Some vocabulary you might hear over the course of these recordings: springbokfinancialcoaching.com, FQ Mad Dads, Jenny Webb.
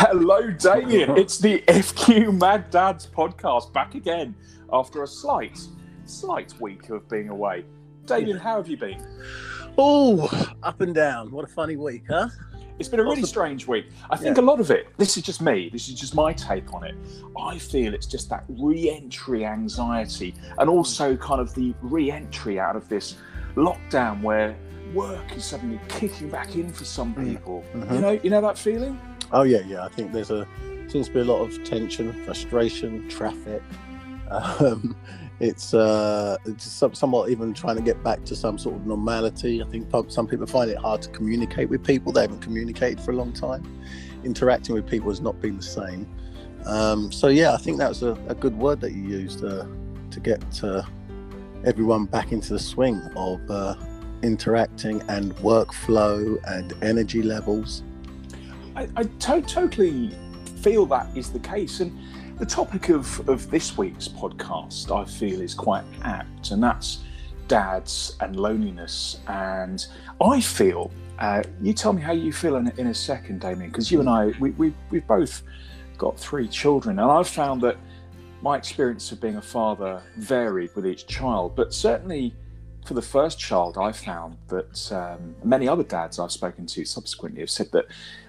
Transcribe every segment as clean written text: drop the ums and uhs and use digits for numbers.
Hello, Damien. It's the FQ Mad Dads podcast back again after a slight week of being away. Damien, how have you been? Oh, up and down. What a funny week, huh? It's been a really strange week. I think a lot of it, this is just me, this is just my take on it. I feel it's just that re-entry anxiety and also kind of the re-entry out of this lockdown where work is suddenly kicking back in for some people. Mm-hmm. You know that feeling? Oh yeah. I think there seems to be a lot of tension, frustration, traffic. It's somewhat even trying to get back to some sort of normality. I think some people find it hard to communicate with people. They haven't communicated for a long time. Interacting with people has not been the same. So I think that was a good word that you used to get everyone back into the swing of interacting and workflow and energy levels. I totally feel that is the case, and the topic of this week's podcast I feel is quite apt, and that's dads and loneliness. And I feel, you tell me how you feel in a second, Damien, because you and I, we've both got three children, and I've found that my experience of being a father varied with each child, but certainly for the first child, I found that many other dads I've spoken to subsequently have said that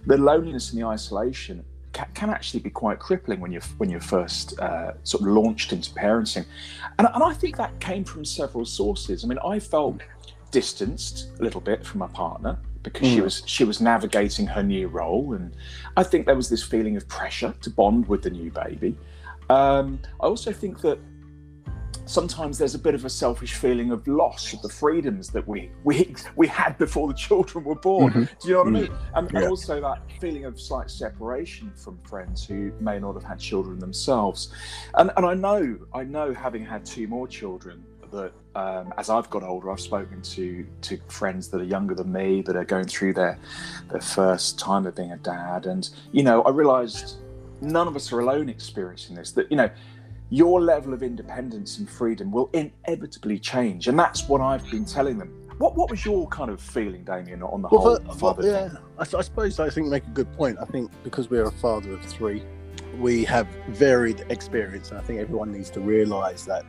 the loneliness and the isolation can actually be quite crippling when you're first sort of launched into parenting, and I think that came from several sources. I mean, I felt distanced a little bit from my partner because she was navigating her new role, and I think there was this feeling of pressure to bond with the new baby. I also think that sometimes there's a bit of a selfish feeling of loss of the freedoms that we had before the children were born. Mm-hmm. Do you know what I mean? And also that feeling of slight separation from friends who may not have had children themselves. And I know, having had two more children, that as I've got older, I've spoken to friends that are younger than me that are going through their first time of being a dad. And, you know, I realised none of us are alone experiencing this, that, you know, your level of independence and freedom will inevitably change, and that's what I've been telling them. What was your kind of feeling, Damien, on the whole father thing? I think you make a good point. I think because we're a father of three, we have varied experience, and I think everyone needs to realise that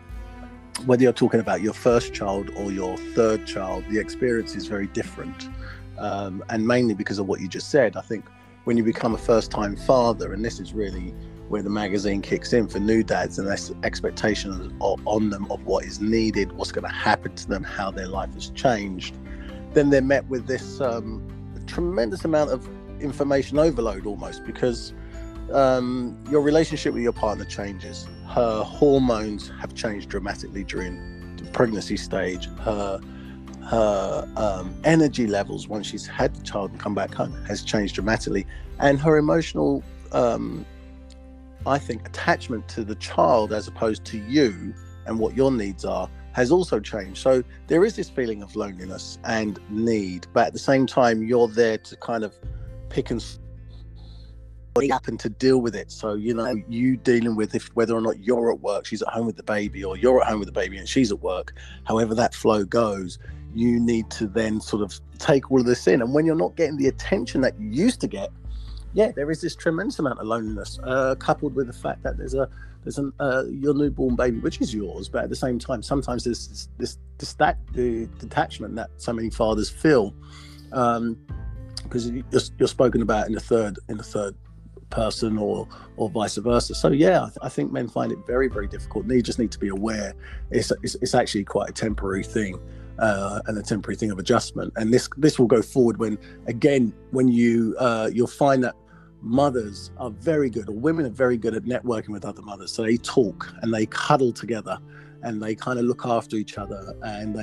whether you're talking about your first child or your third child, the experience is very different, and mainly because of what you just said. I think when you become a first-time father, and this is really where the magazine kicks in for new dads, and that's expectations on them of what is needed, what's going to happen to them, how their life has changed. Then they're met with this tremendous amount of information overload almost, because your relationship with your partner changes. Her hormones have changed dramatically during the pregnancy stage. Her energy levels once she's had the child and come back home has changed dramatically, and her emotional attachment to the child as opposed to you and what your needs are has also changed. So there is this feeling of loneliness and need, but at the same time, you're there to kind of pick and happen to deal with it. So, you know, you dealing with whether or not you're at work, she's at home with the baby, or you're at home with the baby and she's at work. However that flow goes, you need to then sort of take all of this in. And when you're not getting the attention that you used to get, yeah, there is this tremendous amount of loneliness, coupled with the fact that there's your newborn baby, which is yours, but at the same time, sometimes there's the detachment that so many fathers feel, because you're spoken about in the third person or vice versa. So yeah, I think men find it very, very difficult. And you just need to be aware it's actually quite a temporary thing. And a temporary thing of adjustment, and this will go forward when you'll find that mothers are very good, or women are very good at networking with other mothers. So they talk and they cuddle together, and they kind of look after each other, and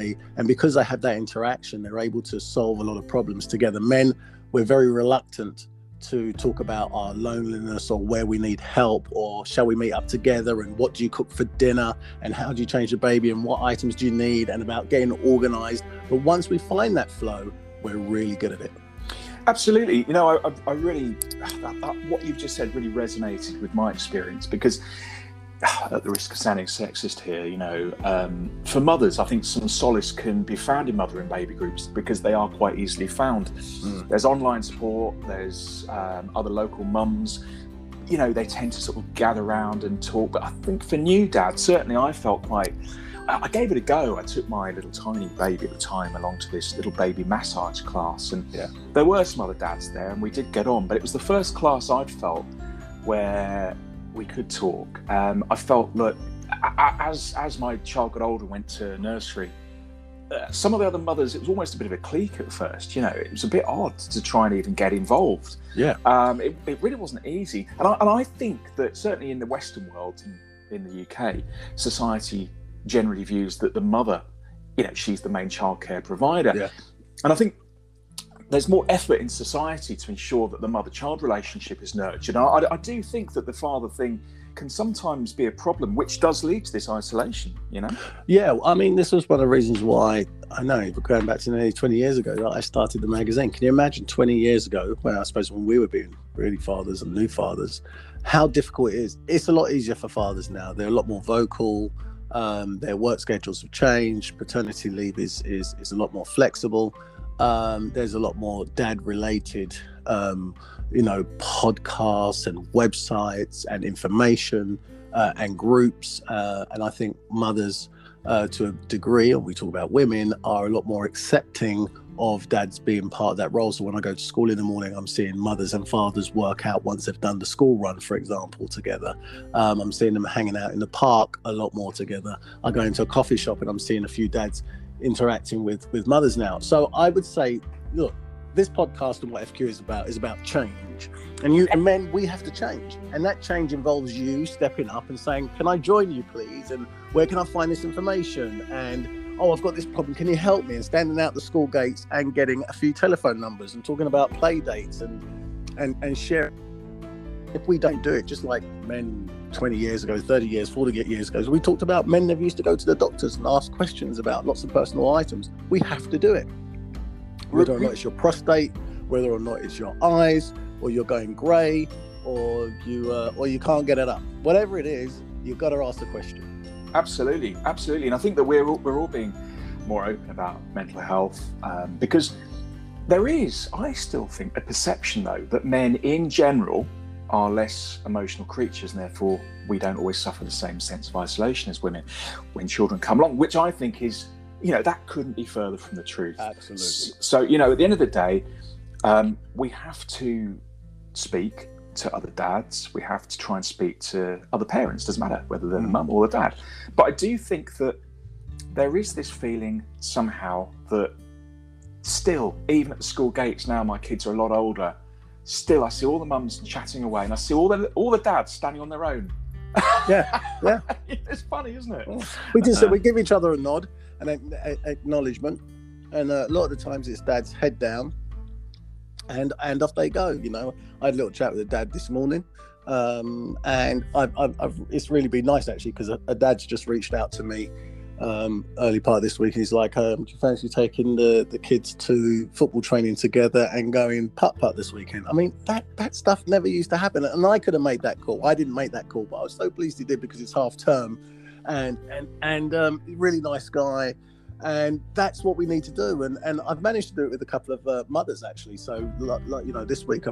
because they have that interaction, they're able to solve a lot of problems together. Men, we're very reluctant to talk about our loneliness or where we need help, or shall we meet up together, and what do you cook for dinner, and how do you change the baby, and what items do you need, and about getting organized. But once we find that flow, we're really good at it. Absolutely. You know, I really, what you've just said really resonated with my experience, because at the risk of sounding sexist here, you know, for mothers, I think some solace can be found in mother and baby groups because they are quite easily found. Mm. There's online support, there's other local mums, you know, they tend to sort of gather around and talk. But I think for new dads, certainly I felt quite, I gave it a go. I took my little tiny baby at the time along to this little baby massage class, and yeah, there were some other dads there and we did get on, but it was the first class I'd felt where we could talk. I felt, look, as my child got older and went to nursery, some of the other mothers, it was almost a bit of a clique at first, you know, it was a bit odd to try and even get involved. Yeah. It really wasn't easy. And I think that certainly in the Western world, in the UK, society generally views that the mother, you know, she's the main childcare provider. Yeah. And I think there's more effort in society to ensure that the mother-child relationship is nurtured. I do think that the father thing can sometimes be a problem, which does lead to this isolation, you know? Yeah, I mean, this was one of the reasons why, I know, but going back to nearly 20 years ago, that I started the magazine. Can you imagine 20 years ago, when I suppose when we were being really fathers and new fathers, how difficult it is? It's a lot easier for fathers now. They're a lot more vocal. Their work schedules have changed. Paternity leave is a lot more flexible. There's a lot more dad-related, you know, podcasts and websites and information and groups. And I think mothers, to a degree, and we talk about women, are a lot more accepting of dads being part of that role. So when I go to school in the morning, I'm seeing mothers and fathers work out once they've done the school run, for example, together. I'm seeing them hanging out in the park a lot more together. I go into a coffee shop and I'm seeing a few dads interacting with mothers now. So I would say, look, this podcast and what FQ is about change. And you and men, we have to change. And that change involves you stepping up and saying, can I join you, please? And where can I find this information? And, oh, I've got this problem, can you help me? And standing out the school gates and getting a few telephone numbers and talking about play dates and sharing. If we don't do it, just like men 20 years ago, 30 years, 40 years ago, we talked about men that used to go to the doctors and ask questions about lots of personal items. We have to do it. Whether or not it's your prostate, whether or not it's your eyes, or you're going grey, or you can't get it up. Whatever it is, you've got to ask the question. Absolutely, absolutely. And I think that we're all being more open about mental health because there is, I still think, a perception though that men in general are less emotional creatures, and therefore we don't always suffer the same sense of isolation as women when children come along, which I think is, you know, that couldn't be further from the truth. Absolutely. So, you know, at the end of the day, we have to speak to other dads. We have to try and speak to other parents. Doesn't matter whether they're the mum or the dad. But I do think that there is this feeling somehow that still, even at the school gates now, my kids are a lot older, still, I see all the mums chatting away, and I see all the dads standing on their own. Yeah. It's funny, isn't it? Well, we give each other a nod and acknowledgement, and a lot of the times it's dad's head down, and off they go. You know, I had a little chat with a dad this morning, and it's really been nice actually, because a dad's just reached out to me early part of this week, and he's like, do you fancy taking the kids to football training together and going putt-putt this weekend? I mean, that stuff never used to happen, and I could have made that call. I didn't make that call, but I was so pleased he did, because it's half term, and really nice guy, and that's what we need to do. And I've managed to do it with a couple of mothers actually. So, like, you know, this week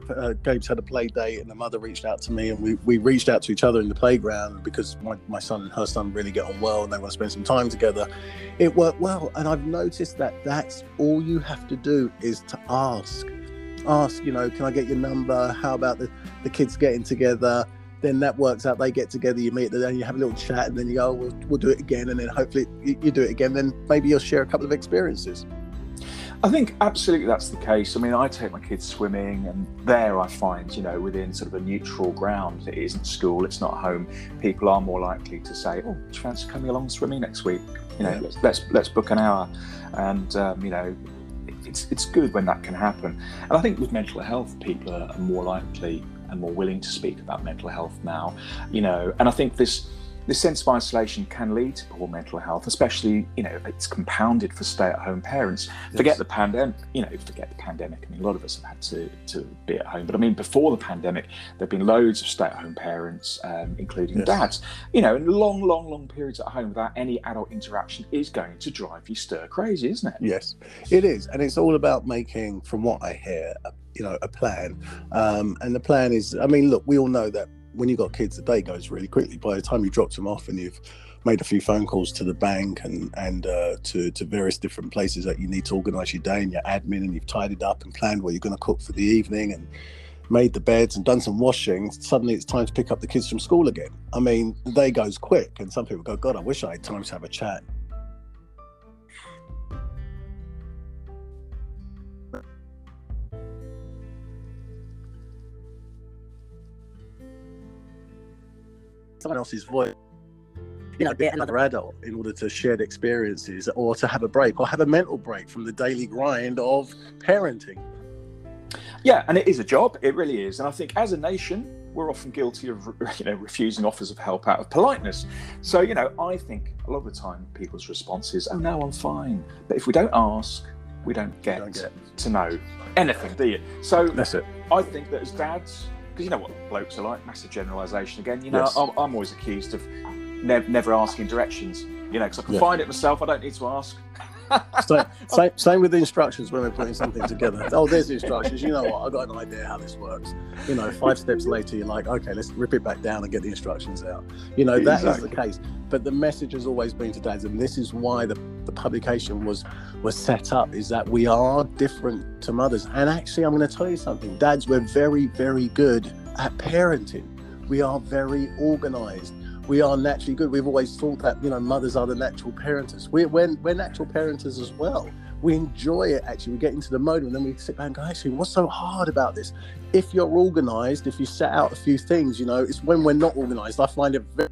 Gabe's had a play date, and the mother reached out to me, and we reached out to each other in the playground, because my son and her son really get on well, and they want to spend some time together. It worked well, and I've noticed that that's all you have to do, is to ask, you know, can I get your number? How about the kids getting together? Then that works out. They get together, you meet, then you have a little chat, and then you go, oh, we'll do it again, and then hopefully you do it again. Then maybe you'll share a couple of experiences. I think absolutely that's the case. I mean, I take my kids swimming, and there I find, you know, within sort of a neutral ground, it isn't school, it's not home, people are more likely to say, oh, do you fancy coming along swimming next week? You know, let's book an hour, and you know, it's good when that can happen. And I think with mental health, people are more likely and more willing to speak about mental health now, you know. And I think this This sense of isolation can lead to poor mental health, especially, you know, if it's compounded for stay-at-home parents. Yes. Forget the pandemic. I mean, a lot of us have had to be at home. But I mean, before the pandemic, there've been loads of stay-at-home parents, including yes. dads. You know, and long periods at home without any adult interaction is going to drive you stir crazy, isn't it? Yes, it is. And it's all about making, from what I hear, a plan. And the plan is, I mean, look, we all know that when you've got kids, the day goes really quickly. By the time you drop them off and you've made a few phone calls to the bank and to various different places that you need to organise your day and your admin, and you've tidied up and planned what you're going to cook for the evening and made the beds and done some washing, suddenly it's time to pick up the kids from school again. I mean, the day goes quick, and some people go, God, I wish I had time to have a chat. Someone else's voice, you know, be another adult in order to share the experiences or to have a break or have a mental break from the daily grind of parenting. Yeah, and it is a job. It really is. And I think as a nation, we're often guilty of, you know, refusing offers of help out of politeness. So, you know, I think a lot of the time people's response is, oh, no, I'm fine. But if we don't ask, we don't get to know anything, do you? So that's it. I think that as dads, because you know what blokes are like, massive generalisation again. You know, yes. I'm always accused of never asking directions. You know, because I can find it myself. I don't need to ask. Same with the instructions when we're putting something together. Oh, there's the instructions. You know what? I've got an idea how this works. You know, 5 steps later, you're like, okay, let's rip it back down and get the instructions out. You know, that exactly. is the case. But the message has always been to dads, and this is why the publication was set up, is that we are different to mothers. And actually, I'm going to tell you something, dads, we're very, very good at parenting. We are very organized. We are naturally good. We've always thought that, you know, mothers are the natural parenters. We're natural parenters as well. We enjoy it, actually. We get into the mode, and then we sit back and go, actually, what's so hard about this? If you're organized, if you set out a few things, you know, it's when we're not organized. I find it very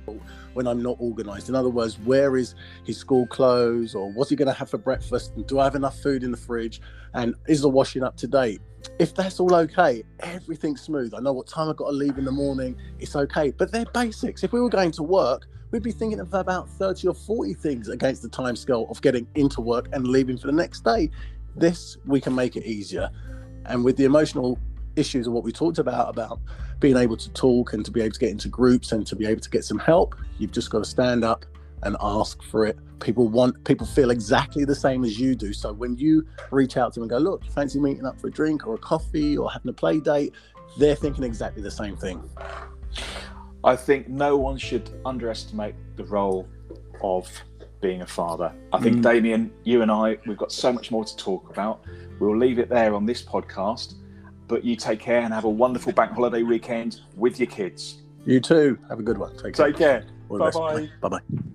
difficult when I'm not organized. In other words, where is his school clothes, or what's he going to have for breakfast? And do I have enough food in the fridge? And is the washing up to date? If that's all okay, everything's smooth. I know what time I've got to leave in the morning. It's okay. But they're basics. If we were going to work, we'd be thinking of about 30 or 40 things against the time scale of getting into work and leaving for the next day. This, we can make it easier. And with the emotional issues of what we talked about being able to talk and to be able to get into groups and to be able to get some help, you've just got to stand up and ask for it. People feel exactly the same as you do. So when you reach out to them and go, look, fancy meeting up for a drink or a coffee or having a play date, they're thinking exactly the same thing. I think no one should underestimate the role of being a father. I think, Damien, you and I, we've got so much more to talk about. We'll leave it there on this podcast. But you take care and have a wonderful bank holiday weekend with your kids. You too. Have a good one. Take care. Bye-bye. Bye-bye.